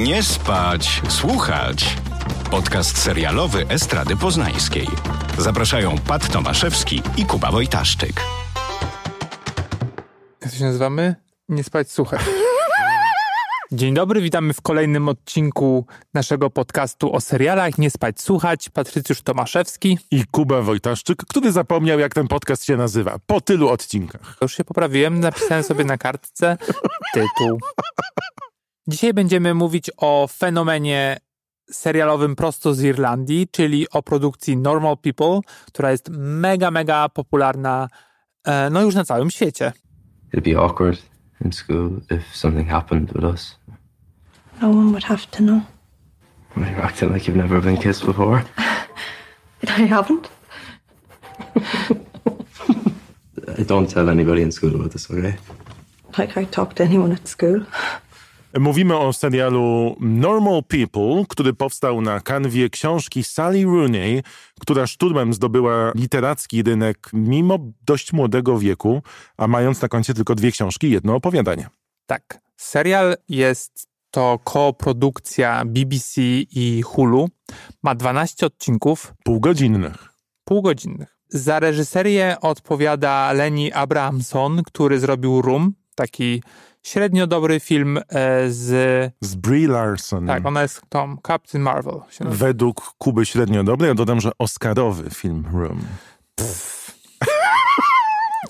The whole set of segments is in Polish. Nie spać, słuchać. Podcast serialowy Estrady Poznańskiej. Zapraszają Pat Tomaszewski i Kuba Wojtaszczyk. Jak się nazywamy? Nie spać, słuchać. Dzień dobry, witamy w kolejnym odcinku naszego podcastu o serialach Nie spać, słuchać. Patrycjusz Tomaszewski i Kuba Wojtaszczyk, który zapomniał, jak ten podcast się nazywa po tylu odcinkach. Już się poprawiłem, napisałem sobie na kartce tytuł. Dzisiaj będziemy mówić o fenomenie serialowym prosto z Irlandii, czyli o produkcji Normal People, która jest mega popularna no już na całym świecie. It'd be awkward in school if something happened with us. No one would have to know. You're acting like you've never been kissed before. I haven't. I don't tell anybody in school about this, okay? Like I talk to anyone at school. Mówimy o serialu Normal People, który powstał na kanwie książki Sally Rooney, która szturmem zdobyła literacki rynek mimo dość młodego wieku, a mając na koncie tylko 2 książki i 1 opowiadanie. Tak. Serial to koprodukcja BBC i Hulu. Ma 12 odcinków. Półgodzinnych. Za reżyserię odpowiada Lenny Abrahamson, który zrobił Room, taki średnio dobry film z Brie Larson. Tak, ona jest tą Captain Marvel. Według Kuby średnio dobry, ja dodam, że oscarowy film Room.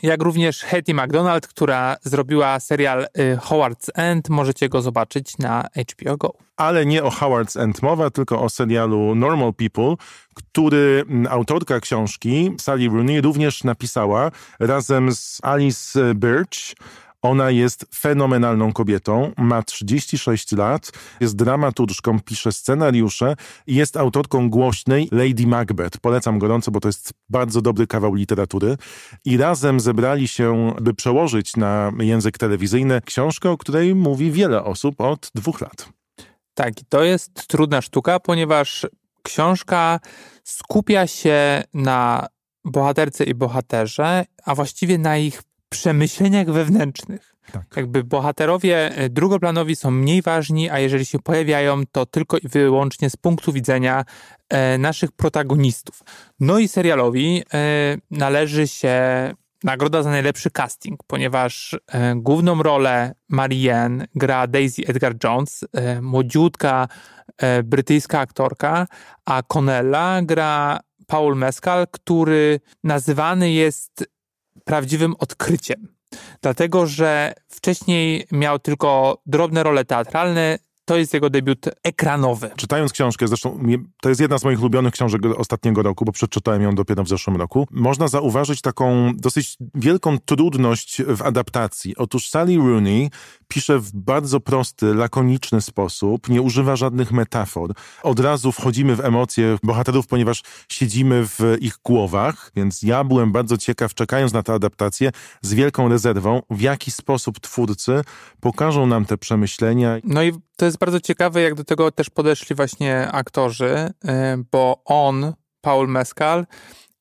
Jak również Hattie MacDonald, która zrobiła serial Howard's End. Możecie go zobaczyć na HBO Go. Ale nie o Howard's End mowa, tylko o serialu Normal People, który autorka książki Sally Rooney również napisała razem z Alice Birch. Ona jest fenomenalną kobietą, ma 36 lat, jest dramaturżką, pisze scenariusze i jest autorką głośnej Lady Macbeth. Polecam gorąco, bo to jest bardzo dobry kawał literatury. I razem zebrali się, by przełożyć na język telewizyjny książkę, o której mówi wiele osób od 2 lat. Tak, to jest trudna sztuka, ponieważ książka skupia się na bohaterce i bohaterze, a właściwie na ich przemyśleniach wewnętrznych. Tak. Jakby bohaterowie drugoplanowi są mniej ważni, a jeżeli się pojawiają, to tylko i wyłącznie z punktu widzenia naszych protagonistów. No i serialowi należy się nagroda za najlepszy casting, ponieważ główną rolę Marianne gra Daisy Edgar Jones, młodziutka brytyjska aktorka, a Connella gra Paul Mescal, który nazywany jest prawdziwym odkryciem. Dlatego, że wcześniej miał tylko drobne role teatralne, to jest jego debiut ekranowy. Czytając książkę, zresztą to jest jedna z moich ulubionych książek ostatniego roku, bo przeczytałem ją dopiero w zeszłym roku, można zauważyć taką dosyć wielką trudność w adaptacji. Otóż Sally Rooney pisze w bardzo prosty, lakoniczny sposób, nie używa żadnych metafor. Od razu wchodzimy w emocje bohaterów, ponieważ siedzimy w ich głowach, więc ja byłem bardzo ciekaw, czekając na tę adaptację, z wielką rezerwą, w jaki sposób twórcy pokażą nam te przemyślenia. No i to jest bardzo ciekawe, jak do tego też podeszli właśnie aktorzy, bo on, Paul Mescal,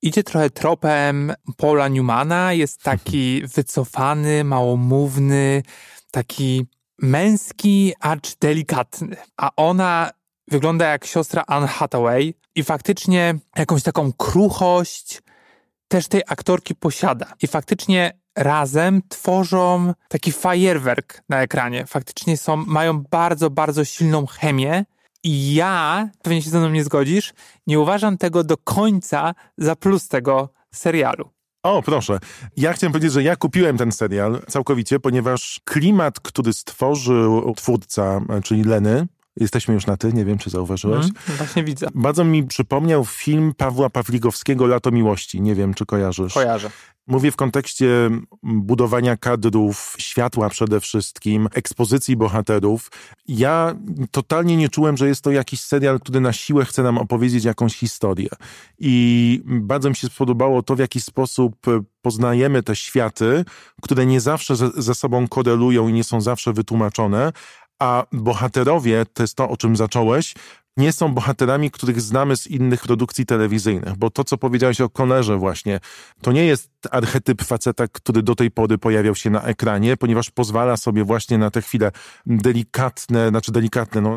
idzie trochę tropem Paula Newmana, jest taki wycofany, małomówny, taki męski, acz delikatny. A ona wygląda jak siostra Anne Hathaway i faktycznie jakąś taką kruchość też tej aktorki posiada. I faktycznie razem tworzą taki fajerwerk na ekranie. Faktycznie mają bardzo silną chemię i ja, pewnie się ze mną nie zgodzisz, nie uważam tego do końca za plus tego serialu. O, proszę. Ja chciałem powiedzieć, że ja kupiłem ten serial całkowicie, ponieważ klimat, który stworzył twórca, czyli Lenny, jesteśmy już na ty, nie wiem, czy zauważyłeś. Właśnie widzę. Bardzo mi przypomniał film Pawła Pawlikowskiego Lato Miłości. Nie wiem, czy kojarzysz. Kojarzę. Mówię w kontekście budowania kadrów, światła przede wszystkim, ekspozycji bohaterów. Ja totalnie nie czułem, że jest to jakiś serial, który na siłę chce nam opowiedzieć jakąś historię. I bardzo mi się spodobało to, w jaki sposób poznajemy te światy, które nie zawsze ze sobą korelują i nie są zawsze wytłumaczone, a bohaterowie, to jest to, o czym zacząłeś, nie są bohaterami, których znamy z innych produkcji telewizyjnych, bo to, co powiedziałeś o Connerze właśnie, to nie jest archetyp faceta, który do tej pory pojawiał się na ekranie, ponieważ pozwala sobie właśnie na te chwile delikatne,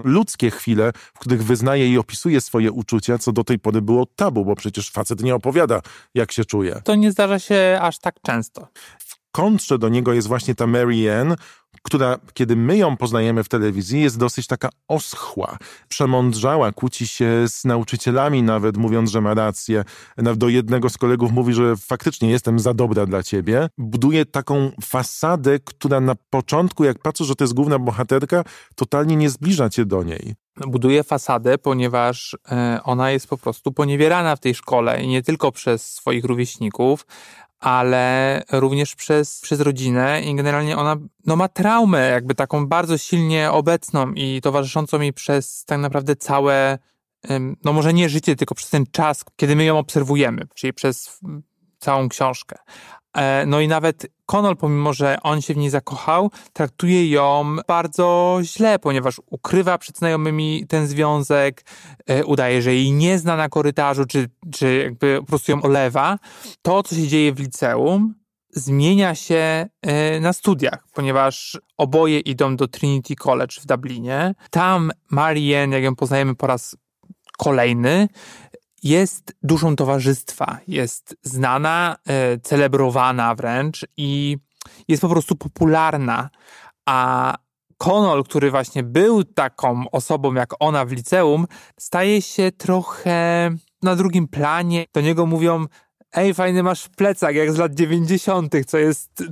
ludzkie chwile, w których wyznaje i opisuje swoje uczucia, co do tej pory było tabu, bo przecież facet nie opowiada, jak się czuje. To nie zdarza się aż tak często. W kontrze do niego jest właśnie ta Mary Ann, która, kiedy my ją poznajemy w telewizji, jest dosyć taka oschła, przemądrzała, kłóci się z nauczycielami nawet, mówiąc, że ma rację. Do jednego z kolegów mówi, że faktycznie jestem za dobra dla ciebie. Buduje taką fasadę, która na początku, jak patrzysz, że to jest główna bohaterka, totalnie nie zbliża cię do niej. Buduje fasadę, ponieważ ona jest po prostu poniewierana w tej szkole i nie tylko przez swoich rówieśników, ale również przez rodzinę i generalnie ona ma traumę jakby taką bardzo silnie obecną i towarzyszącą jej przez tak naprawdę całe, może nie życie, tylko przez ten czas, kiedy my ją obserwujemy, czyli przez całą książkę. No i nawet Connell, pomimo że on się w niej zakochał, traktuje ją bardzo źle, ponieważ ukrywa przed znajomymi ten związek, udaje, że jej nie zna na korytarzu, czy jakby po prostu ją olewa. To, co się dzieje w liceum, zmienia się na studiach, ponieważ oboje idą do Trinity College w Dublinie. Tam Mary Ann, jak ją poznajemy po raz kolejny, jest duszą towarzystwa, jest znana, celebrowana wręcz i jest po prostu popularna. A Connell, który właśnie był taką osobą jak ona w liceum, staje się trochę na drugim planie. Do niego mówią: ej, fajny masz plecak, jak z lat 90.,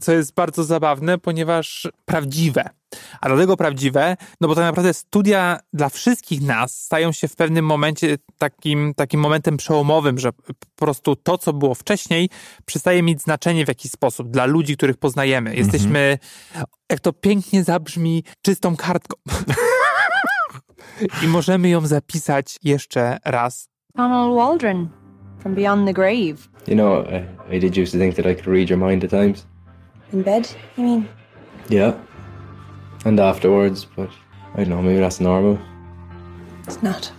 co jest bardzo zabawne, ponieważ prawdziwe. A dlatego prawdziwe, no bo tak naprawdę studia dla wszystkich nas stają się w pewnym momencie takim momentem przełomowym, że po prostu to, co było wcześniej, przestaje mieć znaczenie w jakiś sposób dla ludzi, których poznajemy. Jesteśmy, jak to pięknie zabrzmi, czystą kartką. I możemy ją zapisać jeszcze raz. Donald Waldron, From Beyond the Grave. You know, I did used to think that I could read your mind at times. In bed, you mean? Yeah. And afterwards, but I don't know, maybe that's normal. It's not.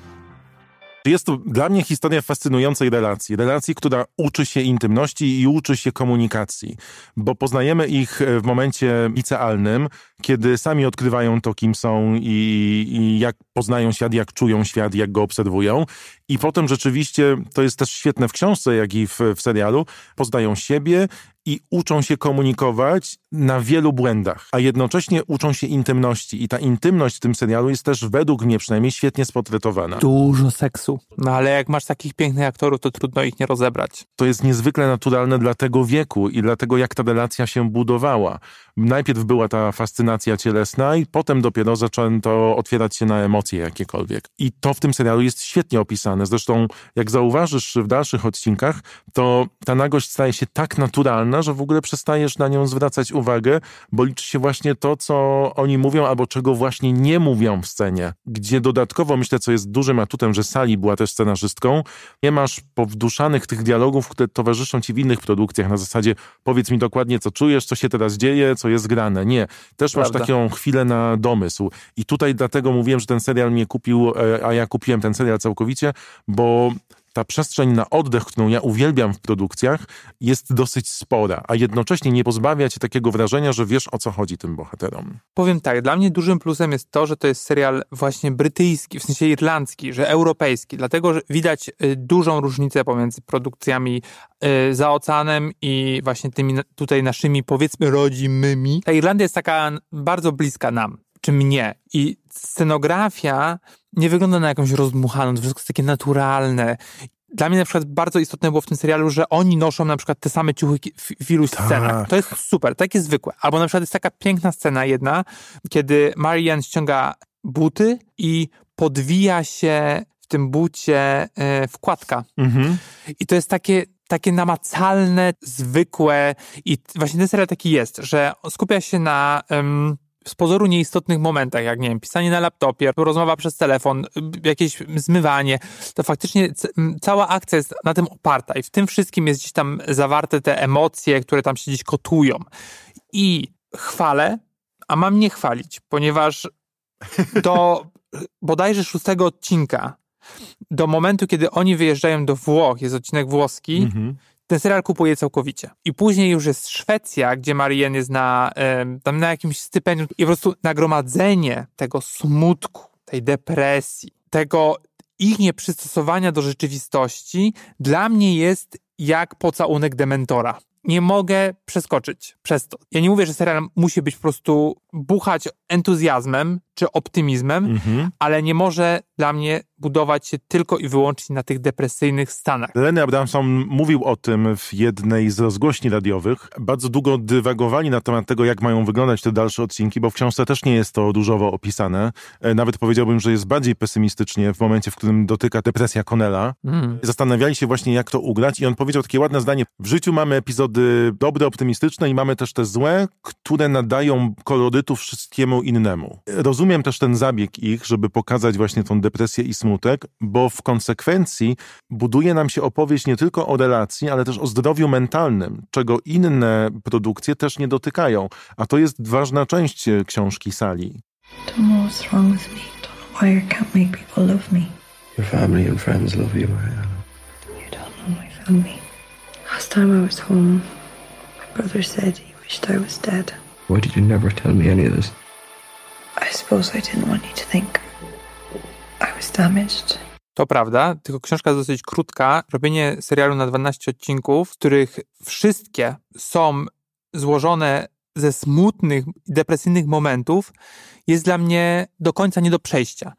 Jest to dla mnie historia fascynującej relacji, która uczy się intymności i uczy się komunikacji, bo poznajemy ich w momencie licealnym, kiedy sami odkrywają to, kim są i jak poznają świat, jak czują świat, jak go obserwują. I potem rzeczywiście, to jest też świetne w książce, jak i w serialu, poznają siebie i uczą się komunikować na wielu błędach, a jednocześnie uczą się intymności. I ta intymność w tym serialu jest też, według mnie przynajmniej, świetnie sportretowana. Dużo seksu. No ale jak masz takich pięknych aktorów, to trudno ich nie rozebrać. To jest niezwykle naturalne dla tego wieku i dla tego, jak ta relacja się budowała. Najpierw była ta fascynacja cielesna i potem dopiero zaczęto otwierać się na emocje jakiekolwiek. I to w tym serialu jest świetnie opisane. Zresztą, jak zauważysz w dalszych odcinkach, to ta nagość staje się tak naturalna, że w ogóle przestajesz na nią zwracać uwagę, bo liczy się właśnie to, co oni mówią albo czego właśnie nie mówią w scenie. Gdzie dodatkowo, myślę, co jest dużym atutem, że Sally była też scenarzystką, nie masz powduszanych tych dialogów, które towarzyszą ci w innych produkcjach na zasadzie: powiedz mi dokładnie, co czujesz, co się teraz dzieje, co jest grane. Nie. Też masz taką chwilę na domysł. I tutaj dlatego mówiłem, że ten serial mnie kupił, a ja kupiłem ten serial całkowicie, bo ta przestrzeń na oddech, którą ja uwielbiam w produkcjach, jest dosyć spora, a jednocześnie nie pozbawia cię takiego wrażenia, że wiesz, o co chodzi tym bohaterom. Powiem tak, dla mnie dużym plusem jest to, że to jest serial właśnie brytyjski, w sensie irlandzki, że europejski, dlatego że widać dużą różnicę pomiędzy produkcjami za oceanem i właśnie tymi tutaj naszymi, powiedzmy, rodzimymi. Ta Irlandia jest taka bardzo bliska nam, czy mnie. I scenografia nie wygląda na jakąś rozdmuchaną, to wszystko jest takie naturalne. Dla mnie na przykład bardzo istotne było w tym serialu, że oni noszą na przykład te same ciuchy w iluś scenach. To jest super, takie zwykłe. Albo na przykład jest taka piękna scena jedna, kiedy Mary Ann ściąga buty i podwija się w tym bucie wkładka. I to jest takie namacalne, zwykłe i właśnie ten serial taki jest, że skupia się na z pozoru nieistotnych momentach, jak, nie wiem, pisanie na laptopie, rozmowa przez telefon, jakieś zmywanie, to faktycznie cała akcja jest na tym oparta i w tym wszystkim jest gdzieś tam zawarte te emocje, które tam się gdzieś kotują. I chwalę, a mam nie chwalić, ponieważ to bodajże 6 odcinka do momentu, kiedy oni wyjeżdżają do Włoch, jest odcinek włoski, ten serial kupuje całkowicie. I później już jest Szwecja, gdzie Marianne jest tam na jakimś stypendium i po prostu nagromadzenie tego smutku, tej depresji, tego ich nieprzystosowania do rzeczywistości dla mnie jest jak pocałunek dementora. Nie mogę przeskoczyć przez to. Ja nie mówię, że serial musi być po prostu buchać entuzjazmem czy optymizmem, ale nie może dla mnie budować się tylko i wyłącznie na tych depresyjnych stanach. Lenny Abrahamson mówił o tym w jednej z rozgłośni radiowych. Bardzo długo dywagowali na temat tego, jak mają wyglądać te dalsze odcinki, bo w książce też nie jest to różowo opisane. Nawet powiedziałbym, że jest bardziej pesymistycznie w momencie, w którym dotyka depresja Connella. Zastanawiali się właśnie, jak to ugrać i on powiedział takie ładne zdanie. W życiu mamy epizody dobre, optymistyczne i mamy też te złe, które nadają kolorytu wszystkiemu innemu. Rozumiem też ten zabieg ich, żeby pokazać właśnie tą depresję i smutek, bo w konsekwencji buduje nam się opowieść nie tylko o relacji, ale też o zdrowiu mentalnym, czego inne produkcje też nie dotykają. A to jest ważna część książki Sally. To prawda, tylko książka jest dosyć krótka. Robienie serialu na 12 odcinków, z których wszystkie są złożone ze smutnych, depresyjnych momentów, jest dla mnie do końca nie do przejścia.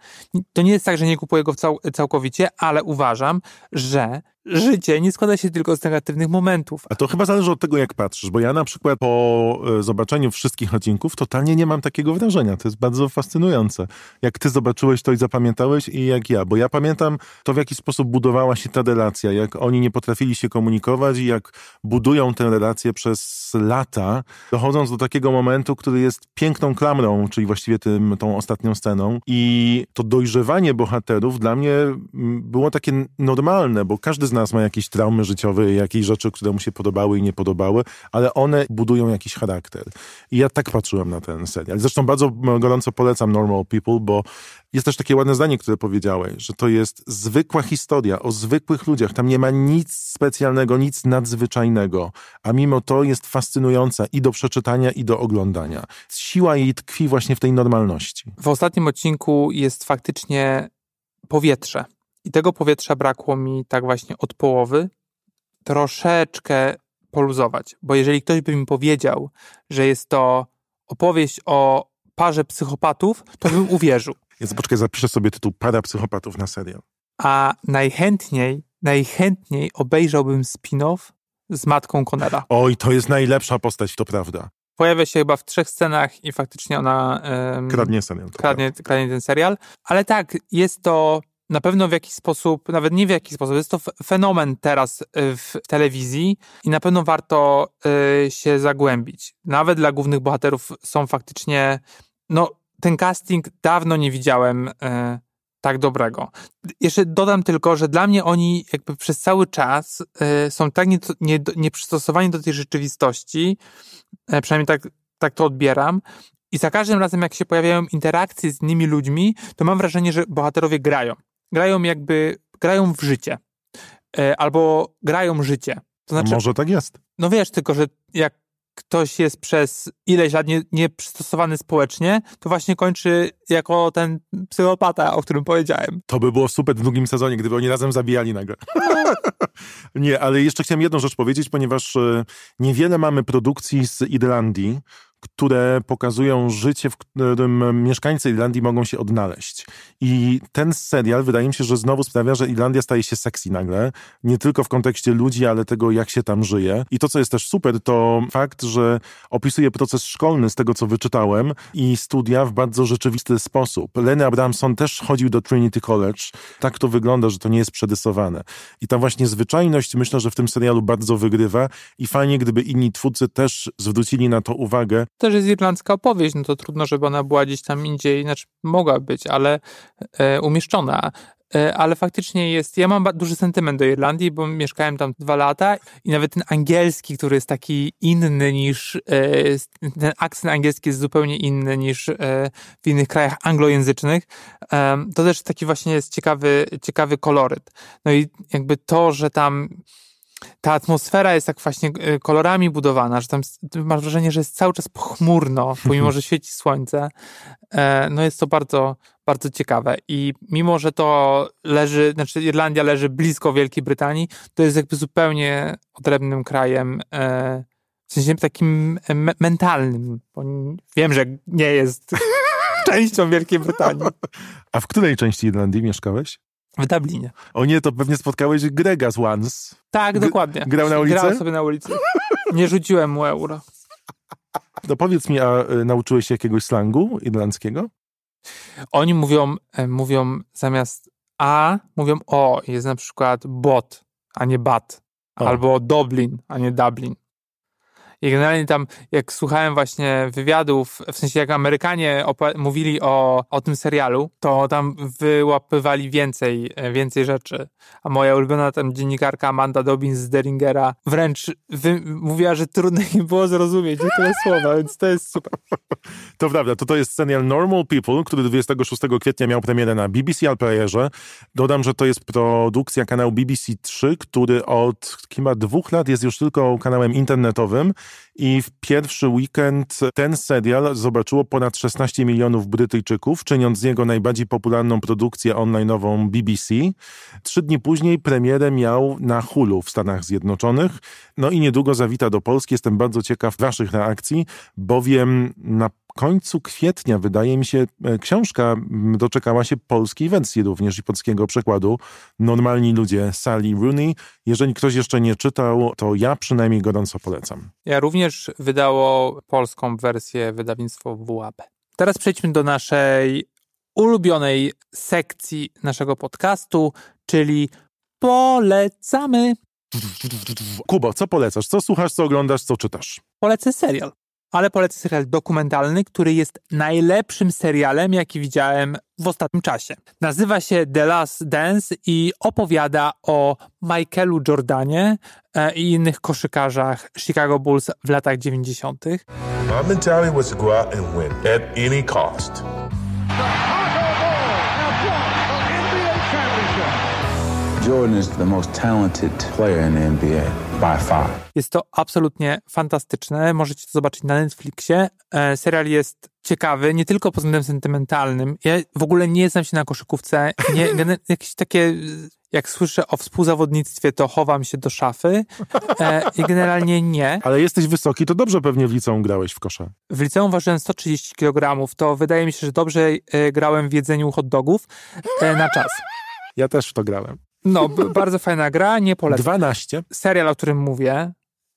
To nie jest tak, że nie kupuję go całkowicie, ale uważam, że życie nie składa się tylko z negatywnych momentów. A to chyba zależy od tego, jak patrzysz, bo ja na przykład po zobaczeniu wszystkich odcinków totalnie nie mam takiego wrażenia. To jest bardzo fascynujące. Jak ty zobaczyłeś to i zapamiętałeś i jak ja, bo ja pamiętam to, w jaki sposób budowała się ta relacja, jak oni nie potrafili się komunikować i jak budują tę relację przez lata, dochodząc do takiego momentu, który jest piękną klamrą, czyli właściwie tą ostatnią sceną. I to dojrzewanie bohaterów dla mnie było takie normalne, bo każdy z nas ma jakieś traumy życiowe, jakieś rzeczy, które mu się podobały i nie podobały, ale one budują jakiś charakter. I ja tak patrzyłem na ten serial. Zresztą bardzo gorąco polecam Normal People, bo jest też takie ładne zdanie, które powiedziałeś, że to jest zwykła historia o zwykłych ludziach. Tam nie ma nic specjalnego, nic nadzwyczajnego, a mimo to jest fascynująca i do przeczytania, i do oglądania. Siła jej tkwi właśnie w tej normalności. W ostatnim odcinku jest faktycznie powietrze. I tego powietrza brakło mi tak właśnie od połowy troszeczkę poluzować. Bo jeżeli ktoś by mi powiedział, że jest to opowieść o parze psychopatów, to bym uwierzył. Więc poczekaj, zapiszę sobie tytuł Para psychopatów na serial. A najchętniej obejrzałbym spin-off z matką Connella. Oj, to jest najlepsza postać, to prawda. Pojawia się chyba w 3 scenach i faktycznie ona kradnie ten serial. Ale tak, jest to... Na pewno w jakiś sposób, nawet nie w jakiś sposób, jest to fenomen teraz w telewizji i na pewno warto się zagłębić. Nawet dla głównych bohaterów są faktycznie, no ten casting dawno nie widziałem tak dobrego. Jeszcze dodam tylko, że dla mnie oni jakby przez cały czas są tak nieprzystosowani do tej rzeczywistości, przynajmniej tak to odbieram, i za każdym razem jak się pojawiają interakcje z innymi ludźmi, to mam wrażenie, że bohaterowie grają. Grają w życie. Albo grają życie. To znaczy, może tak jest. No wiesz, tylko że jak ktoś jest przez ileś lat nieprzystosowany społecznie, to właśnie kończy jako ten psychopata, o którym powiedziałem. To by było super w drugim sezonie, gdyby oni razem zabijali nagle. Nie, ale jeszcze chciałem jedną rzecz powiedzieć, ponieważ niewiele mamy produkcji z Irlandii, które pokazują życie, w którym mieszkańcy Irlandii mogą się odnaleźć. I ten serial, wydaje mi się, że znowu sprawia, że Irlandia staje się sexy nagle. Nie tylko w kontekście ludzi, ale tego, jak się tam żyje. I to, co jest też super, to fakt, że opisuje proces szkolny z tego, co wyczytałem i studia w bardzo rzeczywisty sposób. Lenny Abrahamson też chodził do Trinity College. Tak to wygląda, że to nie jest przerysowane. I ta właśnie zwyczajność, myślę, że w tym serialu bardzo wygrywa i fajnie, gdyby inni twórcy też zwrócili na to uwagę. Też jest irlandzka opowieść, no to trudno, żeby ona była gdzieś tam indziej, znaczy mogła być, ale umieszczona ale faktycznie jest, ja mam duży sentyment do Irlandii, bo mieszkałem tam 2 lata i nawet ten angielski, który jest taki inny niż, ten akcent angielski jest zupełnie inny niż w innych krajach anglojęzycznych, to też taki właśnie jest ciekawy koloryt. No i jakby to, że tam ta atmosfera jest tak właśnie kolorami budowana, że tam masz wrażenie, że jest cały czas pochmurno, pomimo, że świeci słońce. No jest to bardzo, bardzo ciekawe. I mimo, że to leży, znaczy Irlandia leży blisko Wielkiej Brytanii, to jest jakby zupełnie odrębnym krajem, w sensie takim mentalnym. Bo wiem, że nie jest częścią Wielkiej Brytanii. A w której części Irlandii mieszkałeś? W Dublinie. O nie, to pewnie spotkałeś Grega z Once. Tak, dokładnie. Grał na ulicy? Grał sobie na ulicy. Nie rzuciłem mu euro. No powiedz mi, a nauczyłeś się jakiegoś slangu irlandzkiego? Oni mówią zamiast a, mówią o. Jest na przykład bot, a nie bat. O. Albo Dublin, a nie Dublin. I generalnie tam, jak słuchałem właśnie wywiadów, w sensie jak Amerykanie mówili o tym serialu, to tam wyłapywali więcej rzeczy. A moja ulubiona tam dziennikarka Amanda Dobbins z Deringera wręcz mówiła, że trudno im było zrozumieć niektóre słowa, więc to jest super. To prawda, to jest serial Normal People, który 26 kwietnia miał premierę na BBC iPlayerze. Dodam, że to jest produkcja kanału BBC3, który od chyba 2 lat jest już tylko kanałem internetowym. I w pierwszy weekend ten serial zobaczyło ponad 16 milionów Brytyjczyków, czyniąc z niego najbardziej popularną produkcję online'ową BBC. 3 dni później premierę miał na Hulu w Stanach Zjednoczonych. No i niedługo zawita do Polski. Jestem bardzo ciekaw waszych reakcji, bowiem na końcu kwietnia, wydaje mi się, książka doczekała się polskiej wersji również i polskiego przekładu. Normalni ludzie Sally Rooney. Jeżeli ktoś jeszcze nie czytał, to ja przynajmniej gorąco polecam. Ja również wydało polską wersję wydawnictwo WAB. Teraz przejdźmy do naszej ulubionej sekcji naszego podcastu, czyli polecamy. Kubo, co polecasz? Co słuchasz, co oglądasz, co czytasz? Polecę serial. Ale polecę serial dokumentalny, który jest najlepszym serialem, jaki widziałem w ostatnim czasie. Nazywa się The Last Dance i opowiada o Michaelu Jordanie i innych koszykarzach Chicago Bulls w latach 90. My mentality was to go out and win at any cost. Jordan is the most talented player in the NBA by far. Jest to absolutnie fantastyczne. Możecie to zobaczyć na Netflixie. Serial jest ciekawy, nie tylko pod względem sentymentalnym. Ja w ogóle nie znam się na koszykówce. Jakieś takie, jak słyszę o współzawodnictwie, to chowam się do szafy. I generalnie nie. Ale jesteś wysoki, to dobrze pewnie w liceum grałeś w kosza. W liceum ważyłem 130 kg, to wydaje mi się, że dobrze grałem w jedzeniu hot dogów na czas. Ja też w to grałem. No, bardzo fajna gra, nie polecam. 12. Serial, o którym mówię,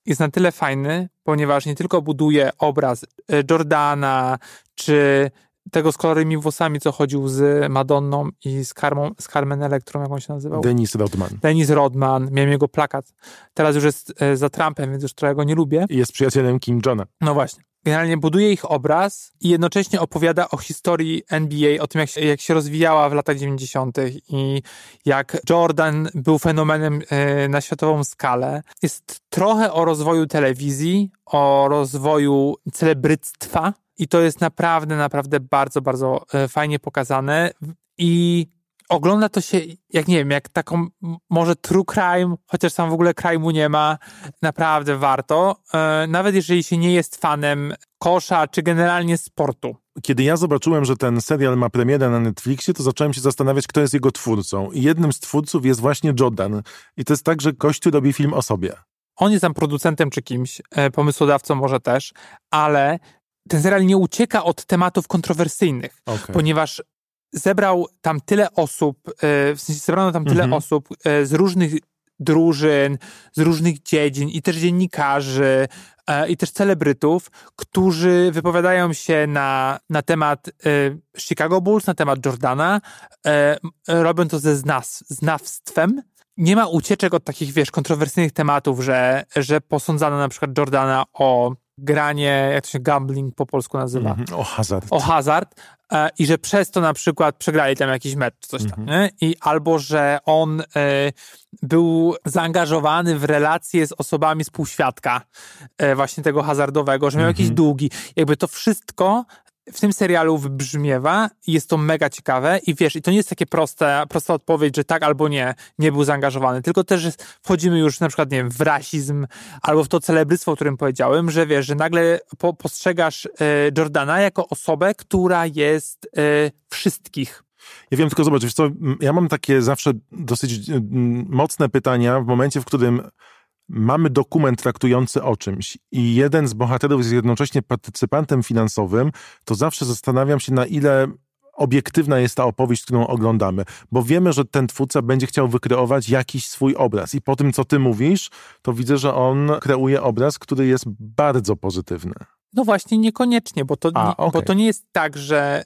jest na tyle fajny, ponieważ nie tylko buduje obraz Jordana, czy tego z kolorowymi włosami, co chodził z Madonną i z Carmen Electrą, jak on się nazywał? Dennis Rodman. Miałem jego plakat. Teraz już jest za Trumpem, więc już trochę go nie lubię. I jest przyjacielem Kim Jonga. No właśnie. Generalnie buduje ich obraz i jednocześnie opowiada o historii NBA, o tym jak się rozwijała w latach 90. i jak Jordan był fenomenem na światową skalę. Jest trochę o rozwoju telewizji, o rozwoju celebryctwa i to jest naprawdę, naprawdę bardzo, bardzo fajnie pokazane i ogląda to się, jak nie wiem, jak taką może true crime, chociaż tam w ogóle crime'u nie ma, naprawdę warto. Nawet jeżeli się nie jest fanem kosza, czy generalnie sportu. Kiedy ja zobaczyłem, że ten serial ma premierę na Netflixie, to zacząłem się zastanawiać, kto jest jego twórcą. I jednym z twórców jest właśnie Jordan. I to jest tak, że Kościół robi film o sobie. On jest tam producentem czy kimś, pomysłodawcą może też, ale ten serial nie ucieka od tematów kontrowersyjnych, ponieważ zebrał tam tyle osób, w sensie zebrano tam tyle osób z różnych drużyn, z różnych dziedzin i też dziennikarzy i też celebrytów, którzy wypowiadają się na temat Chicago Bulls, na temat Jordana, robią to ze znawstwem. Nie ma ucieczek od takich, kontrowersyjnych tematów, że posądzano na przykład Jordana o granie, jak to się gambling po polsku nazywa? O hazard. I że przez to na przykład przegrali tam jakiś mecz, coś tam, nie? I albo, że on był zaangażowany w relacje z osobami współświadka właśnie tego hazardowego, że miał jakieś długi. Jakby to wszystko w tym serialu wybrzmiewa i jest to mega ciekawe i wiesz, i to nie jest takie prosta odpowiedź, że tak albo nie, nie był zaangażowany, tylko też wchodzimy już na przykład, nie wiem, w rasizm albo w to celebryctwo, o którym powiedziałem, że wiesz, że nagle postrzegasz Jordana jako osobę, która jest wszystkich. Ja wiem, tylko zobacz, wiesz co, ja mam takie zawsze dosyć mocne pytania w momencie, w którym mamy dokument traktujący o czymś i jeden z bohaterów jest jednocześnie partycypantem finansowym, to zawsze zastanawiam się, na ile obiektywna jest ta opowieść, którą oglądamy. Bo wiemy, że ten twórca będzie chciał wykreować jakiś swój obraz. I po tym, co ty mówisz, to widzę, że on kreuje obraz, który jest bardzo pozytywny. No właśnie, niekoniecznie, bo to nie jest tak, że...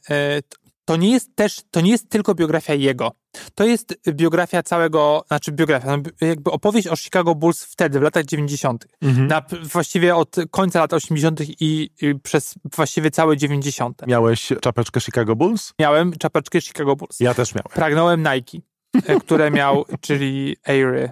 to nie jest tylko biografia jego. To jest biografia całego, znaczy biografia, jakby opowieść o Chicago Bulls wtedy, w latach 90. Właściwie od końca lat 80. i przez właściwie całe 90. Miałeś czapeczkę Chicago Bulls? Miałem czapeczkę Chicago Bulls. Ja też miałem. Pragnąłem Nike, które miał, czyli Airy,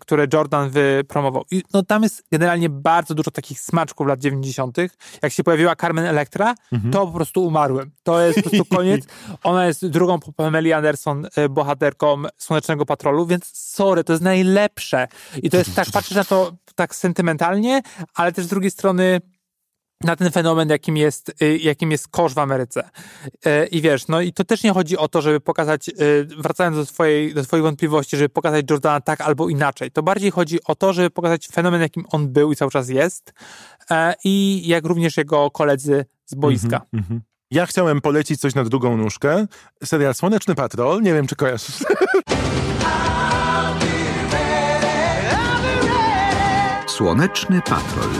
które Jordan wypromował. I no, tam jest generalnie bardzo dużo takich smaczków lat 90. Jak się pojawiła Carmen Electra, to po prostu umarłem. To jest po prostu koniec. Ona jest drugą po Pameli Anderson bohaterką Słonecznego Patrolu, więc sorry, to jest najlepsze. I to jest tak, patrzę na to tak sentymentalnie, ale też z drugiej strony na ten fenomen, jakim jest kosz w Ameryce. I wiesz, no i to też nie chodzi o to, żeby pokazać, wracając do twojej wątpliwości, żeby pokazać Jordana tak albo inaczej. To bardziej chodzi o to, żeby pokazać fenomen, jakim on był i cały czas jest. I jak również jego koledzy z boiska. Ja chciałem polecić coś na drugą nóżkę. Serial Słoneczny Patrol. Nie wiem, czy kojarzysz. Słoneczny Patrol.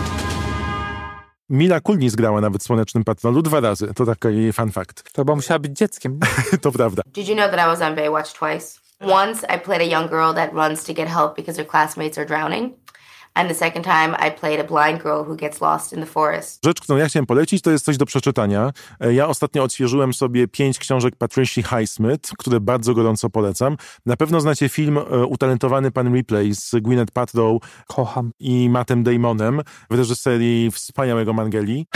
Mila Kunis grała nawet w Słonecznym Patrolu 2 razy. To taki fun fact. To chyba musiała być dzieckiem. To prawda. Did you know that I was on Baywatch twice? Once I played a young girl that runs to get help because her classmates are drowning. And the second time I played a blind girl who gets lost in the forest. Rzecz, którą ja chciałem polecić, to jest coś do przeczytania. Ja ostatnio odświeżyłem sobie 5 książek Patricia Highsmith, które bardzo gorąco polecam. Na pewno znacie film Utalentowany Pan Ripley z Gwyneth Paltrow Kocham. I Mattem Damonem w reżyserii wspaniałego Mangeli.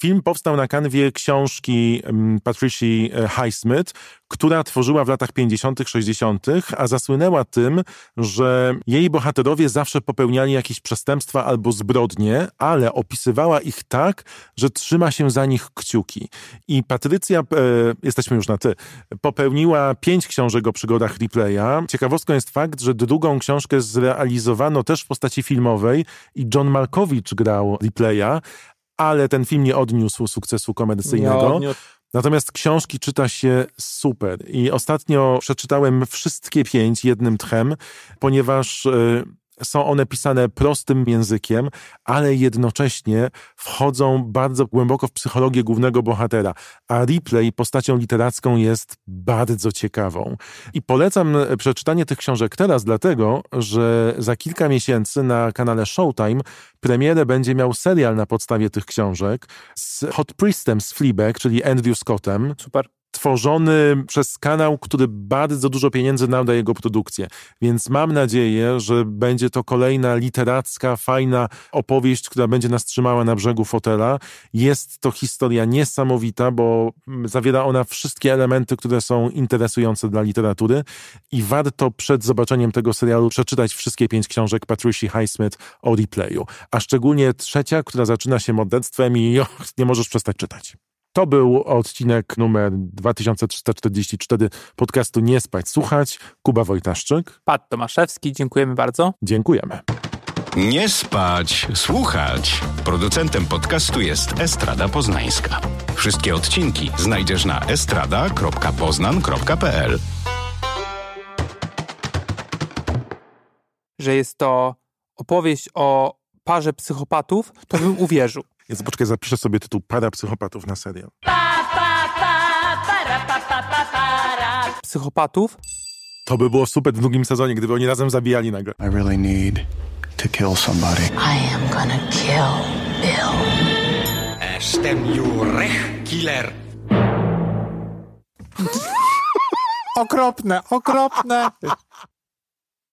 Film powstał na kanwie książki Patricia Highsmith, która tworzyła w latach 50., 60., a zasłynęła tym, że jej bohaterowie zawsze popełniali jakieś przestępstwa albo zbrodnie, ale opisywała ich tak, że trzyma się za nich kciuki. I Patrycja, jesteśmy już na ty, popełniła 5 książek o przygodach Ripleya. Ciekawostką jest fakt, że drugą książkę zrealizowano też w postaci filmowej i John Malkovich grał Ripleya, ale ten film nie odniósł sukcesu komercyjnego. Natomiast książki czyta się super. I ostatnio przeczytałem wszystkie 5 jednym tchem, ponieważ są one pisane prostym językiem, ale jednocześnie wchodzą bardzo głęboko w psychologię głównego bohatera. A Ripley postacią literacką jest bardzo ciekawą. I polecam przeczytanie tych książek teraz, dlatego że za kilka miesięcy na kanale Showtime premierę będzie miał serial na podstawie tych książek z Hot Priestem z Fleabag, czyli Andrew Scottem. Super. Tworzony przez kanał, który bardzo dużo pieniędzy nam daje jego produkcję. Więc mam nadzieję, że będzie to kolejna literacka, fajna opowieść, która będzie nas trzymała na brzegu fotela. Jest to historia niesamowita, bo zawiera ona wszystkie elementy, które są interesujące dla literatury i warto przed zobaczeniem tego serialu przeczytać wszystkie 5 książek Patricia Highsmith o Riplayu. A szczególnie 3, która zaczyna się morderstwem i nie możesz przestać czytać. To był odcinek numer 2344 podcastu Nie Spać Słuchać. Kuba Wojtaszczyk. Pat Tomaszewski. Dziękujemy bardzo. Dziękujemy. Nie Spać Słuchać. Producentem podcastu jest Estrada Poznańska. Wszystkie odcinki znajdziesz na estrada.poznan.pl. Że jest to opowieść o parze psychopatów, to bym uwierzył. Więc poczekaj, zapiszę sobie tytuł Para psychopatów na serial. Psychopatów To by było super w drugim sezonie, gdyby oni razem zabijali nagle. I really need to kill somebody. I am gonna kill Bill. Jestem Jurek Killer. Okropne, okropne.